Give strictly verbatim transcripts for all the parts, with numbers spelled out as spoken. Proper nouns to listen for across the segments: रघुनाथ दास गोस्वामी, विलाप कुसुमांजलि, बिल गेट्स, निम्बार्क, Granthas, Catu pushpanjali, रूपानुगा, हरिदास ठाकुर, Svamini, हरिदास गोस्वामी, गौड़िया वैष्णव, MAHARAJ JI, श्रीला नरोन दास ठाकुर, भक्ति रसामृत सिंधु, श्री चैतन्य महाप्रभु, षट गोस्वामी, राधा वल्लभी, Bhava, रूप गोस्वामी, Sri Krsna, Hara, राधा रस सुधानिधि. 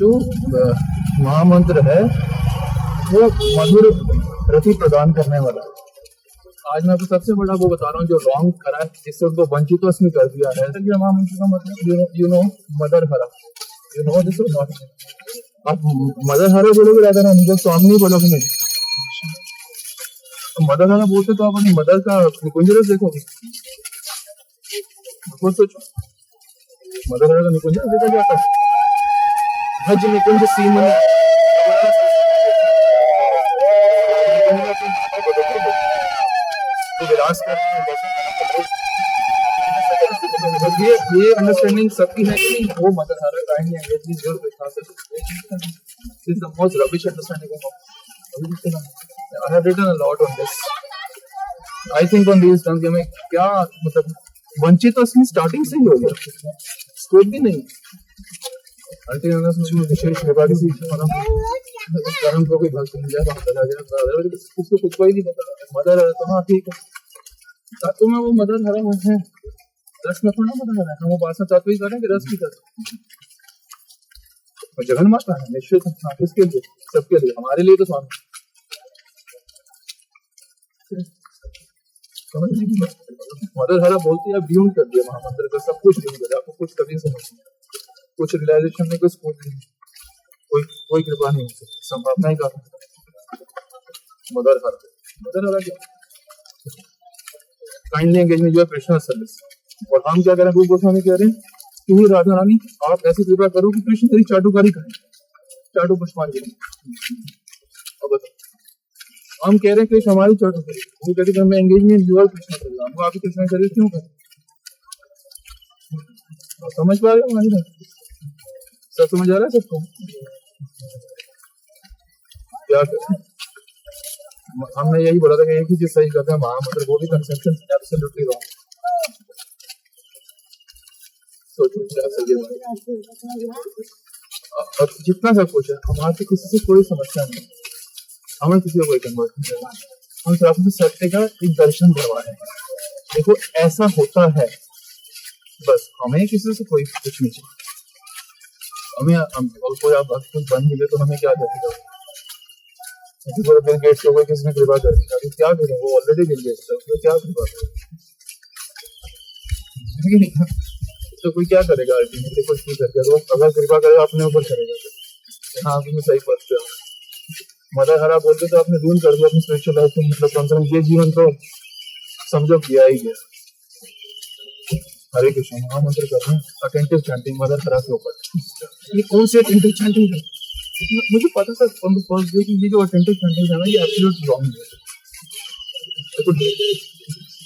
जो महामंत्र है वो मधुर रति प्रदान करने वाला है। आज मैं आपको सबसे बड़ा वो बता रहा हूँ जो रॉन्ग करा है, जिससे उनको वंचित उसने कर दिया है। महामंत्र का मतलब यू नो मदर हरा, you know this is not. आप मदर हरा बोलोगे राधा रानी, जब स्वामी बोलोगे नहीं, मदर हरा बोलते तो आप अपनी मदर का निकुंजरस देखोगे। सोचो मदर हरा का निकुंजरस देखा जाता है। हज निकुंज सीम ये ये अंडरस्टैंडिंग सबकी है कि वो मदर हरा काइंडली अंग्रेजी जोर पे था sir. This is the most rubbish understanding. I have written a lot on this. I think on this terms में क्या मतलब वंचित तो इसमें स्टार्टिंग से ही हो गया, स्कोप भी नहीं। अल्टीमेटली उसमें विशेष विभाग से मतलब कर्म को कोई भक्त मिल जाए तो चला जाए, उसको कुछ कोई नहीं पता। मदर हरा तो हाँ ठीक है, तो मैं वो मदर हरा हूँ है रस में थोड़ा मदर है। हम वो बात साथ ही कर रहे हैं कि रस की तरह जगन माता है निश्चित इसके लिए, सबके लिए, हमारे लिए तो स्वामी। मदर हरा बोलते आप ड्यून कर दिया महामंत्र का, सब कुछ ड्यून कर दिया। आपको कुछ कभी समझ नहीं, कुछ रियलाइजेशन नहीं, कुछ स्कोप नहीं, कोई कोई कृपा नहीं, संभावना ही काफी। मदर हरा मदर हरा क्या kindly engagement your Krishna service. और हम क्या करें, रूप गोस्वामी कह रहे हैं कि हे राधा रानी आप ऐसी कृपा करो कि कृष्ण तेरी चाटुकारी करें, चाटू पुष्पांजलि। अब बताओ हम कह रहे हैं कृष्ण हमारी चाटुकारी, वो कहते हैं मैं एंगेजमेंट योर कृष्णा सर्विस, वो आपकी कृष्णा सर्विस क्यों करें? समझ पा रहे हो हमारी बात? सब समझ आ रहा है सबको? क्या करें, हमने यही बोला था कि एक ही चीज सही करते हैं महामंत्र, वो भी कंसेप्शन एब्सोल्युटली रॉन्ग। सोचो क्या सही है। जितना सब कुछ है हमारे किसी से कोई समस्या नहीं, हमें किसी को कोई कन्वर्ट नहीं करना, हम सब आपको सत्य का एक दर्शन करवा रहे हैं, देखो ऐसा होता है। बस हमें किसी से कोई कुछ नहीं चाहिए। हमें कोई आप कुछ बन मिले तो हमें क्या जरूरी है? बिल गेट्स के ऊपर किसने कृपा कर दी, अभी क्या करें? वो ऑलरेडी बिल गेट्स था, उसको क्या कृपा करेगा? तो कोई क्या करेगा? अल्टीमेटली कुछ नहीं करके वो अगर कृपा करेगा अपने ऊपर करेगा। हाँ अभी मैं सही पद पे हूँ। मदर हरा बोलते तो आपने ढूंढ कर दिया अपनी स्पिरिचुअल लाइफ को, मतलब कम से कम ये जीवन तो समझो गया ही गया। हरे कृष्ण महामंत्र कर रहे हैं, अटेंटिव चैंटिंग मदर हरा के ऊपर। ये कौन सी अटेंटिव चैंटिंग है? मुझे पता sir on the first day कि ये जो अटेंटिव चैंटिंग है ना ये एब्सोल्यूट रॉन्ग है।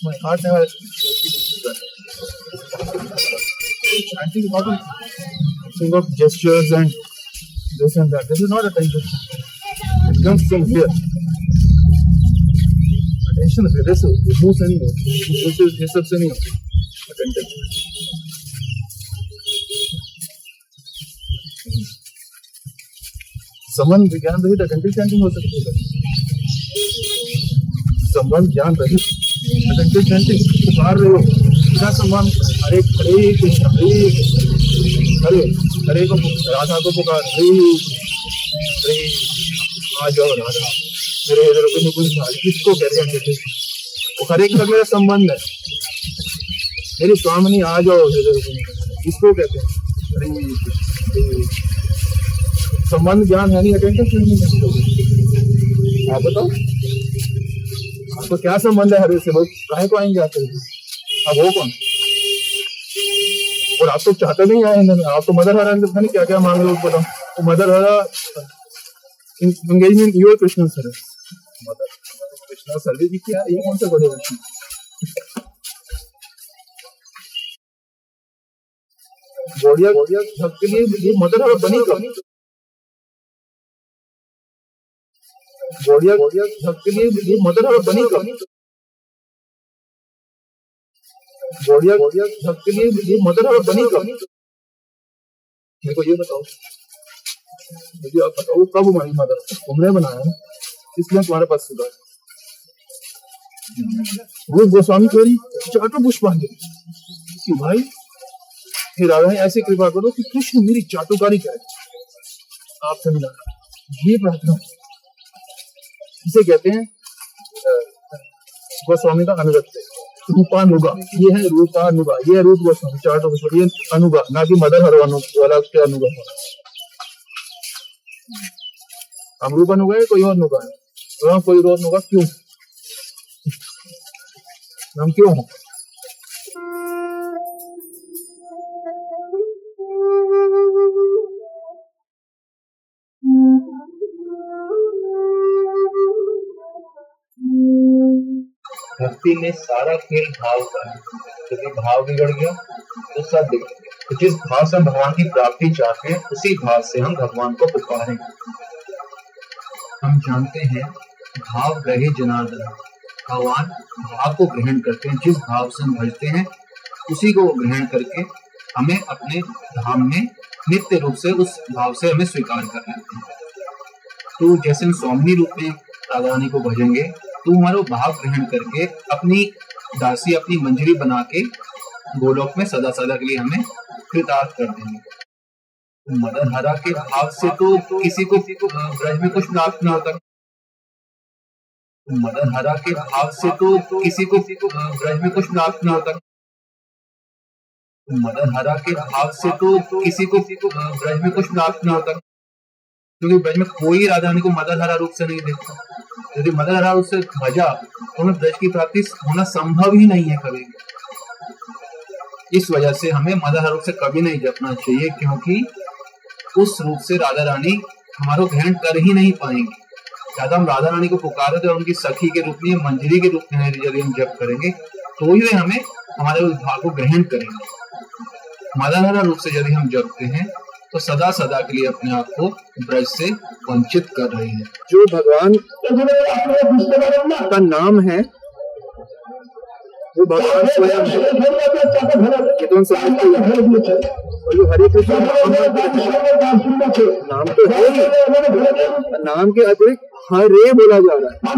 My heart never chanting not thing of gestures and this and that, this is not attentive, it comes from here. Attention से दिस इज वो से नहीं होती, दिस इज ये सब से नहीं होती अटेंटिव। संबंध ज्ञान रहित अटेंटिव चैंटिंग हो सकती है। संबंध ज्ञान रहित अटेंटिव चैंटिंग पुकार रहे हो क्या संबंध? हरे हरे कृष्ण हरे हरे हरे को राधा को पुकार, हरे हरे आ जाओ राधा मेरे इधर को कुछ ना, किसको कह रहे हैं? वो हरे का मेरा संबंध है, मेरी स्वामिनी आ जाओ इधर को, किसको कहते हैं? हरे संबंध ज्ञान है नहीं, अटेंटिव चैंटिंग। आप बताओ आपको क्या संबंध है हरे से? वो काहे को आएंगे आते हैं? अब वो कौन? और आप तो चाहते नहीं आएंगे, आप तो मदर हरा पता नहीं क्या क्या मांग रहे हो। बताओ तो मदर हरा engagement your Krishna service, mother Krishna service भी क्या? ये कौन सा बड़े बढ़िया बढ़िया सबके लिए ये मदर हरा बनी कम बढ़िया बढ़िया सबके लिए मदर हरा बनी कम बढ़िया बढ़िया सबके लिए मदर हरा बनी कम। मेरे को ये बताओ, मुझे आप बताओ कब हमारी मदर तुमने बनाया, इसलिए तुम्हारे पास सुधार। रूप गोस्वामी कह रही चाटो पुष्पांजलि कि भाई हे राधा ऐसी कृपा करो कि कृष्ण मेरी चाटुकारी करे, आपसे मिला, ये प्रार्थना इसे कहते हैं गोस्वामी का अनुगत्य, रूपानुगा। ये है रूपानुगा, ये रूप गोस्वामी चार्ट गोस्वामी, ये अनुगा ना कि मदर हरवानों वाला उसके अनुगा होना। हम रूप अनुगा है कोई और अनुगा है, तो हम कोई और अनुगा क्यों, हम क्यों हो? भक्ति में सारा खेल भाव का है, क्योंकि भाव बिगड़ गया तो सब बिगड़ गया। जिस भाव से भगवान की प्राप्ति चाहते हैं उसी भाव से हम भगवान को पुकारेंगे। हम जानते हैं भाव ग्रही जनार्दन, भगवान भाव को ग्रहण करते हैं। जिस भाव से हम भजते हैं उसी को ग्रहण करके हमें अपने धाम में नित्य रूप से उस भाव से हमें स्वीकार कर लेते हैं। तो जैसे हम स्वामी रूप में राधारानी को भजेंगे तो हमारा भाव ग्रहण करके अपनी दासी अपनी मंजरी बना के गोलोक में सदा सदा के लिए हमें कृतार्थ कर देंगे। मदन हरा के भाव से तो किसी को ब्रज में कुछ प्राप्त न होता, मदन हरा के भाव से तो किसी को ब्रज में कुछ प्राप्त न होता, मदन हरा के भाव से तो किसी को ब्रज में कुछ प्राप्त न होता, क्योंकि ब्रज में कोई राधारानी को मदन हरा रूप से नहीं देखता। यदि मदन हरा रूप से भजा तो हमें ब्रज की प्राप्ति होना संभव ही नहीं है कभी। इस वजह से हमें मदन हरा रूप से कभी नहीं जपना चाहिए, क्योंकि उस रूप से राधा रानी हमारा ग्रहण कर ही नहीं पाएंगे। ज्यादा हम राधा रानी को पुकारे तो उनकी सखी के रूप में, मंजरी के रूप में यदि हम जप करेंगे तो ही वे हमें हमारे उस भाव को ग्रहण करेंगे। मदन हरा रूप से यदि हम जपते हैं तो सदा सदा के लिए अपने आप को ब्रज से वंचित कर रहे हैं। जो भगवान का नाम है वो भगवान स्वयं है, और जो हरे कृष्ण नाम तो है ही, नाम के अतिरिक्त हरे बोला जा रहा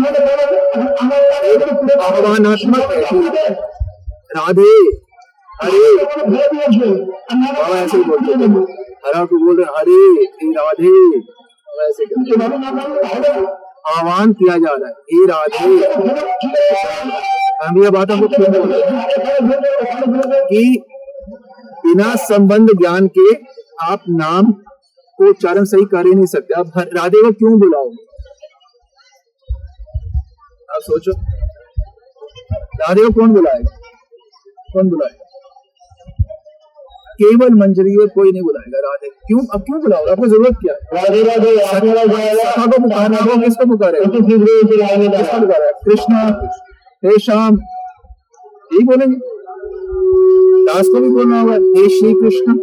है, आह्वानात्मक है। राधे हरे ऐसे बोलते हैं, हरा को बोल रहे हरे राधे, ऐसे आह्वान किया जा रहा है हे राधे। हम यह बात हमको क्यों बोल रहे कि बिना संबंध ज्ञान के आप नाम को उच्चारण सही कर ही नहीं सकते। आप राधे को क्यों बुलाओगे? आप सोचो राधे को कौन बुलाएगा, कौन बुलाएगा? केवल मंजरी है, कोई नहीं बुलाएगा राधे। क्यों अब क्यों बुलाओगे? आपको जरूरत क्या है? राधे राधे को पुकारना हो, किसको पुकारेगा? कृष्णा हे श्याम, यही बोलेंगे। दास को भी बोलना होगा हे श्री कृष्ण,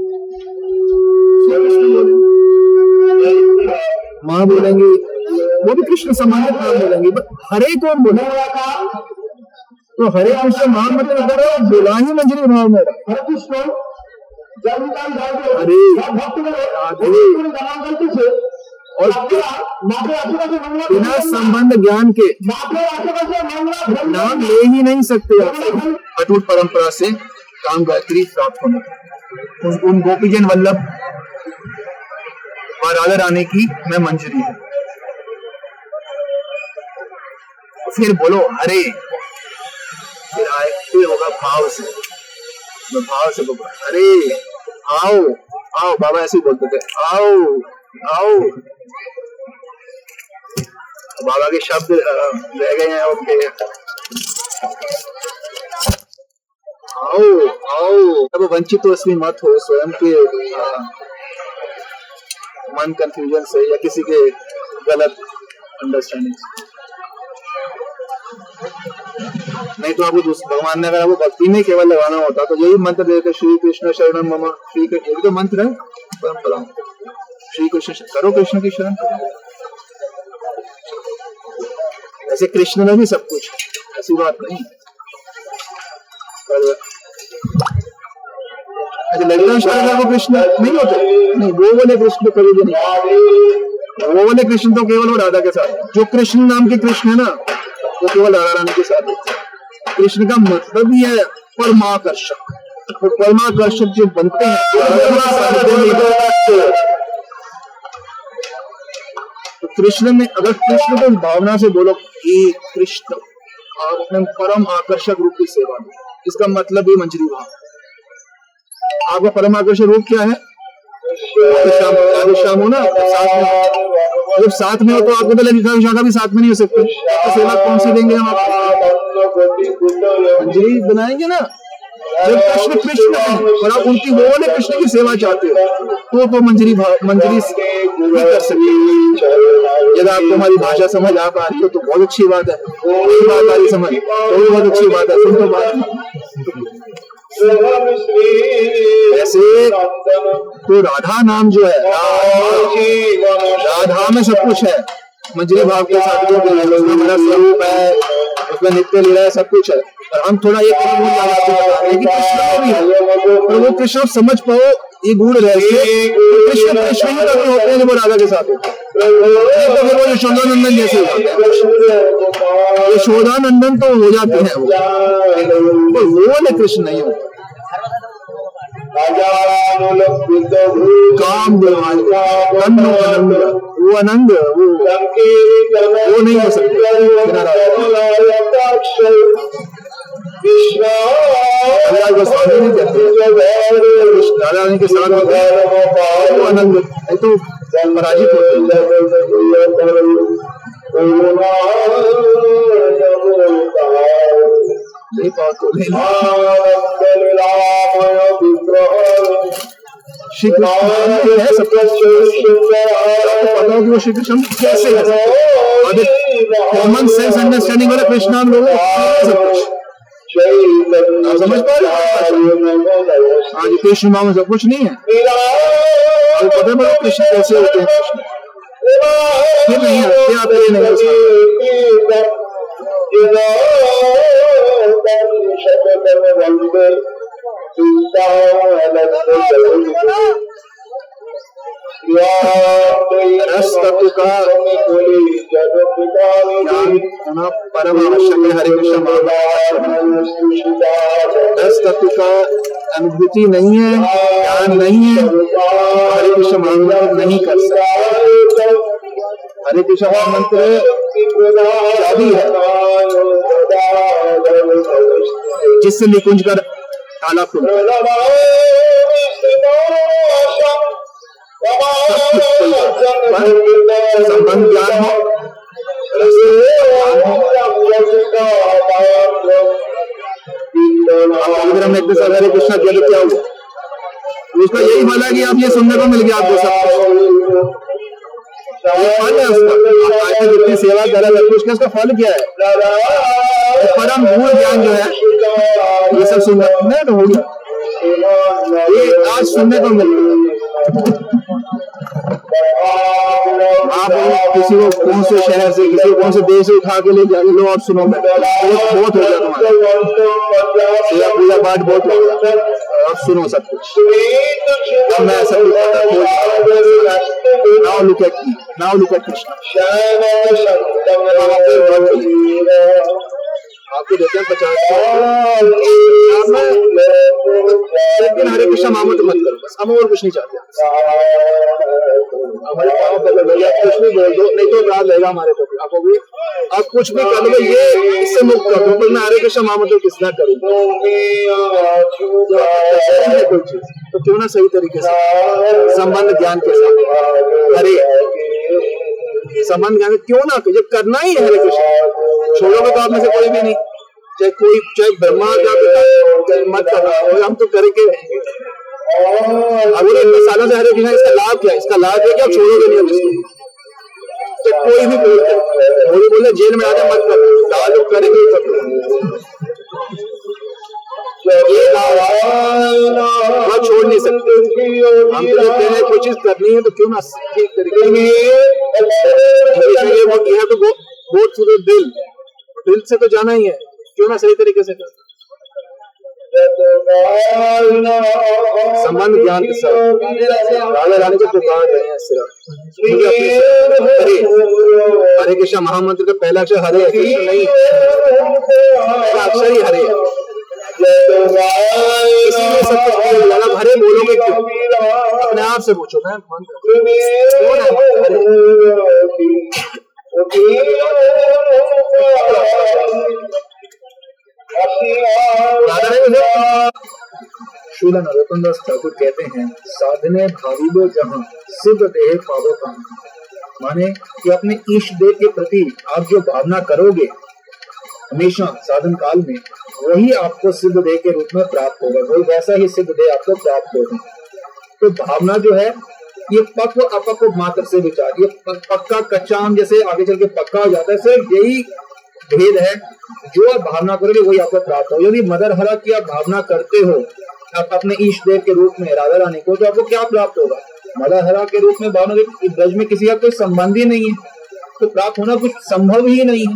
माँ बोलेंगे, वो भी कृष्ण समानित माँ बोलेंगे। बट हरे कौन बोलेगा? तो हरे कृष्ण माँ मतलब बोला ही मंजरी भाव में। अरे और बिना संबंध ज्ञान के नाम ले ही नहीं सकते। अटूट परंपरा से काम गायत्री प्राप्त होने उन गोपीजन वल्लभ और राधा रानी की मैं मंजरी हूँ। फिर बोलो हरे, फिर आए, फिर होगा भाव से, भाव से बोलो अरे आओ आओ। बाबा ऐसे बोलते थे आओ आओ। बाबा के शब्द रह गए हैं उनके, आओ आओ। अब वंचित अस्मी मत हो, स्वयं के मन कंफ्यूजन से या किसी के गलत अंडरस्टैंडिंग नहीं। तो आपको भगवान ने अगर आपको भक्ति में केवल लगाना होता तो यही मंत्र देते श्री कृष्ण शरणम मम। श्री कृष्ण ये भी तो मंत्र है परंपरा, श्री कृष्ण करो कृष्ण की शरण। ऐसे कृष्ण में भी सब कुछ, ऐसी बात नहीं। अच्छा लगता शरण को कृष्ण नहीं होते, नहीं वो वाले कृष्ण कभी भी नहीं। वो वाले कृष्ण तो केवल वो राधा के साथ, जो कृष्ण नाम के कृष्ण है ना वो केवल राधा रानी के साथ है। कृष्ण का मतलब ही है परमाकर्षक, तो परमाकर्षक जो बनते हैं कृष्ण में, अगर कृष्ण को भावना से बोलो हे कृष्ण, आप अपने परम आकर्षक रूप की सेवा में, इसका मतलब ये मंजरी भाव। आपका परम आकर्षक रूप क्या है? श्याम हो ना, साथ में जब साथ में हो तो आपको तो ललिता विशाखा भी साथ में नहीं हो सकती, तो सेवा कौन सी देंगे हम आपको? मंजरी बनाएंगे ना। जब कृष्ण कृष्ण और आप उनकी वो वाले कृष्ण की सेवा चाहते हो तो तो मंजरी मंजरी कर सकते हैं। यदि आपको हमारी भाषा समझ आ पा रही हो तो बहुत अच्छी बात है, बात आ रही समझ तो भी बहुत अच्छी बात है, सुन तो बात। ऐसे तो राधा नाम जो है, राधा में सब कुछ है, मंजरी भाव के साथ जो मेरा स्वरूप है उसमें नित्य लीला है, सब कुछ है। और हम थोड़ा ये और वो कृष्ण समझ पाओ, ये गुण रहस्य कृष्ण कृष्ण ही अगर होते हैं जब वो राधा के साथ होते हैं तो फिर वो यशोदानंदन जैसे हो जाते हैं। यशोदानंदन तो हो जाते हैं वो, पर वो वाले कृष्ण नहीं होते। काम वो आनंद वो वो नहीं हो सकते। हरिदास गोस्वामी ने कहते के साथ तो आनंद तो पराजित होते नहीं पाते। श्री कृष्ण है सब पता हो, श्री कृष्ण कैसे कॉमन सेंस अंडरस्टैंडिंग वाले कृष्ण हम लोग सब कुछ समझ पा रहे। आज कृष्ण मामा सब कुछ नहीं है, तो पता है कृष्ण कैसे होते हैं। फिर नहीं है क्या आप ये नहीं रस तत्व का परम आवश्यक है। हरे कृष्ण महामंत्र तत्व का अनुभूति नहीं है, ज्ञान नहीं है, हरे कृष्ण महामंत्र नहीं कर सकते। हरे कृष्ण महामंत्र चाबी है जिससे निकुंज कर ताला संबंध ज्ञान हो, हरे कृष्णा जल क्या हुआ उसका यही भला कि आप ये सुनने को मिल गया। आपको सब सेवा कर उसका फल क्या है? परम मूल ज्ञान जो है ये सब सुनने को हो गया, ये आज सुनने को मिल गया। आप किसी को कौन से शहर से, किसी को कौन से देश से उठा के ले जाके लो आप सुनो, मैं बहुत हो गया तुम्हारा पूजा पाठ, बहुत हो गया आप सुनो सब कुछ। मैं ऐसा now look at me, now look at Krishna आपको देते हैं पचास, लेकिन हरे कृष्ण मामत मत करो, बस हम और कुछ नहीं चाहते। हमारे पाप बदल गए, कुछ भी बोल दो नहीं तो राज रहेगा हमारे पास। आपको भी आप कुछ भी कर लो, ये इससे मुक्त कर दो, मैं हरे कृष्ण मामत को किसना करूँ? कोई चीज तो क्यों ना सही तरीके से संबंध ज्ञान के साथ हरे संबंध ज्ञान क्यों ना ये करना ही है। हरे कृष्ण छोड़ोगे तो आप में से कोई भी नहीं, चाहे कोई चाहे ब्रह्मा का मत कर, हम तो करके अगले इतने सालों से हरे कृष्ण। इसका लाभ क्या है? इसका लाभ है कि आप छोड़ोगे नहीं। अब तो कोई भी बोलते बोले बोले जेल में आते मत कर, लाभ लोग करेंगे आप छोड़ नहीं सकते। हम तो कहते हैं कोई चीज करनी है तो क्यों ना ठीक तरीके से, तो गो थ्रू द दिल, दिल से तो जाना ही है, क्यों ना सही तरीके से कर। संबंध ज्ञान के साथ राधा रानी को पुकार रहे हैं सिर्फ हरे हरे कृष्ण महामंत्र का पहला अक्षर हरे नहीं, पहला अक्षर ही हरे है। हरे बोलोगे क्यों? अपने आप से पूछो, मैं श्रीला नरोन दास ठाकुर कहते हैं, साधने भाविलो जहां सिद्ध देह पावो काम। माने कि अपने ईष्ट देव के प्रति आप जो भावना करोगे हमेशा साधन काल में, वही आपको सिद्ध देह के रूप में प्राप्त होगा, वही वैसा ही सिद्ध देह आपको प्राप्त होगा। तो भावना जो है ये पक्व अपक्व मात्र से विचार, ये पक्का कच्चा आम जैसे आगे चल के पक्का हो जाता है, सिर्फ यही भेद है। जो आप भावना करोगे वही आपको प्राप्त हो। यदि मदर हरा की आप भावना करते हो आप अपने ईष्ट देव के रूप में राधा रानी को, तो आपको क्या प्राप्त होगा? मदर हरा के रूप में भावना ब्रज में किसी का कोई संबंध ही नहीं है, तो प्राप्त होना कुछ संभव ही नहीं है।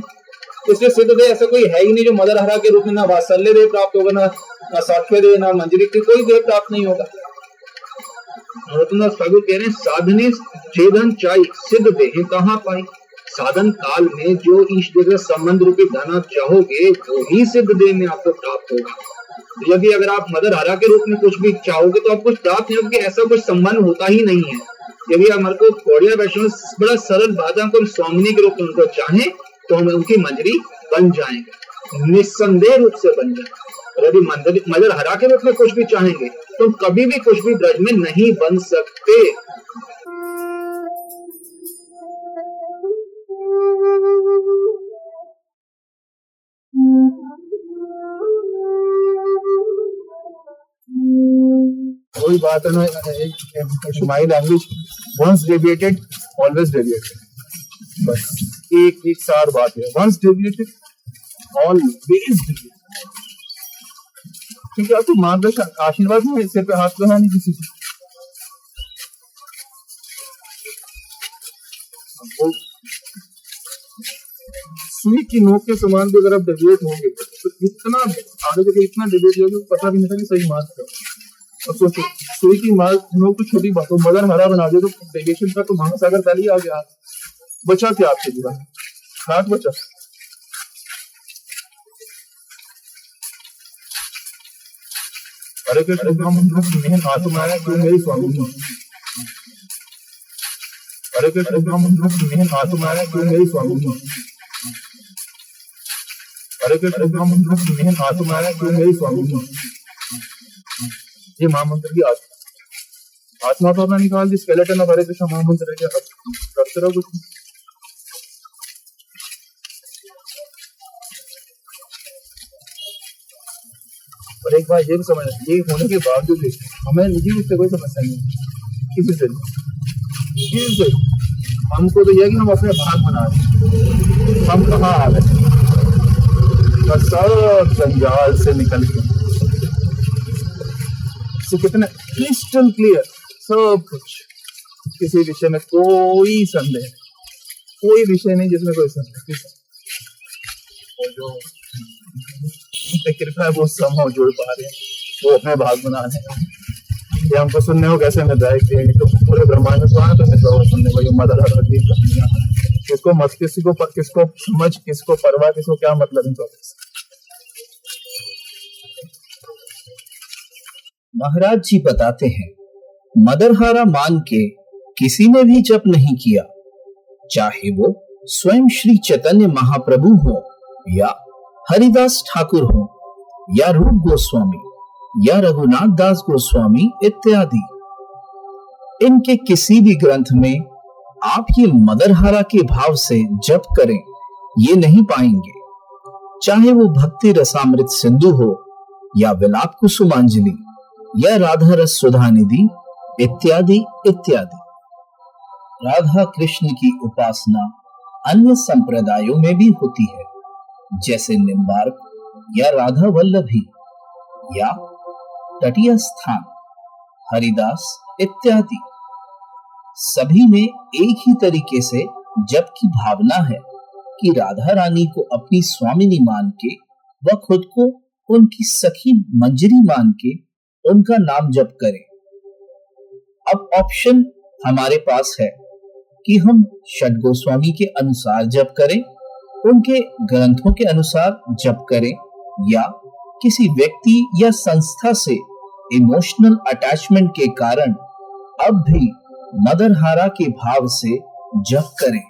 इसलिए सिद्ध देह ऐसा कोई है ही नहीं जो मदर हरा के रूप में ना वात्सल्य देव प्राप्त होगा, ना साक्ष्य देव, ना मंजरी, कोई देव प्राप्त नहीं होगा। ठाकुर कह रहे हैं, साधने छेदन चाई सिद्ध देह कहाँ पाई। साधन काल में जो ईष्ट देव संबंध रूपी धना चाहोगे वो ही सिद्ध देह में आपको प्राप्त होगा। तो यदि अगर आप मदर हरा के रूप में कुछ भी चाहोगे तो आप कुछ प्राप्त नहीं होगा, क्योंकि ऐसा कुछ संबंध होता ही नहीं है। यदि हमारे को गौड़िया वैष्णव बड़ा सरल बाधा को स्वामिनी के रूप में उनको चाहे तो हम उनकी मंजरी बन जाएंगे, निस्संदेह रूप से बन जाएंगे। यदि मदर हरा के रूप में कुछ भी चाहेंगे तो कभी भी कुछ भी ब्रज में नहीं बन सकते। कोई बात है ना, my language once deviated always deviated, बस एक एक सार बात है। वंस डेविएटेड ऑलवेज डेविएटेड, क्योंकि आप तो मार्गदर्शन आशीर्वाद में सिर पे हाथ लगाने किसी से सुई की नोक के समान भी अगर आप डेविएट होंगे तो इतना आगे जाके इतना डेविएट होगा पता भी नहीं था कि सही मार्ग का। और सोचो सुई की मार्ग नोक तो छोटी बात हो, मदर हरा बना दे तो डेविएशन का तो महासागर पहले ही आ गया। बचा क्या आपके जीवन हाथ बचा। अरे कृष्ण तुम्हारा क्यों मेरी स्वामी, अरे कृष्ण तुम्हारा क्यों मेरी स्वामी, अरे कृष्ण तुम्हारा क्यों मेरी स्वामी। ये महामंत्र की आत्मा आत्मा तो अपना निकाल दी, स्केलेटन अब हरे कृष्ण महामंत्र रह गया। और एक बार ये भी समझ ये होने के बावजूद भी हमें निजी रूप से कोई समस्या नहीं किसी से, किसी से हमको तो यह कि हम अपने भाग बना रहे, हम कहाँ आ गए सब जंजाल से निकल के। तो कितना क्रिस्टल क्लियर सब कुछ, किसी विषय में कोई संदेह, कोई विषय नहीं जिसमें कोई संदेह। और जो कृपा है वो संभव जोड़ पा रहे हैं, वो अपने भाग बना रहे हैं। ये हमको सुनने को कैसे मिल रहा है तो पूरे ब्रह्मांड में सुना तो मिल रहा हो सुनने को। ये मदर हर की कहानियां किसको मत किसको पर, किसको समझ किसको परवाह किसको क्या मतलब है। महाराज जी बताते हैं, मदरहारा मान के किसी ने भी जप नहीं किया, चाहे वो स्वयं श्री चैतन्य महाप्रभु हो या हरिदास ठाकुर हो या रूप गोस्वामी या रघुनाथ दास गोस्वामी इत्यादि। इनके किसी भी ग्रंथ में आप ये मदरहारा के भाव से जप करें ये नहीं पाएंगे, चाहे वो भक्ति रसामृत सिंधु हो या विलाप कुसुमांजलि या राधा रस सुधानिधि इत्यादि इत्यादि। राधा कृष्ण की उपासना अन्य संप्रदायों में भी होती है, जैसे निम्बार्क या राधा वल्लभी या तटीय स्थान हरिदास इत्यादि। सभी में एक ही तरीके से जप की भावना है कि राधा रानी को अपनी स्वामिनी मान के व खुद को उनकी सखी मंजरी मान के उनका नाम जप करें। अब ऑप्शन हमारे पास है कि हम षट गोस्वामी के अनुसार जप करें, उनके ग्रंथों के अनुसार जप करें, या किसी व्यक्ति या संस्था से इमोशनल अटैचमेंट के कारण अब भी मदरहारा के भाव से जप करें।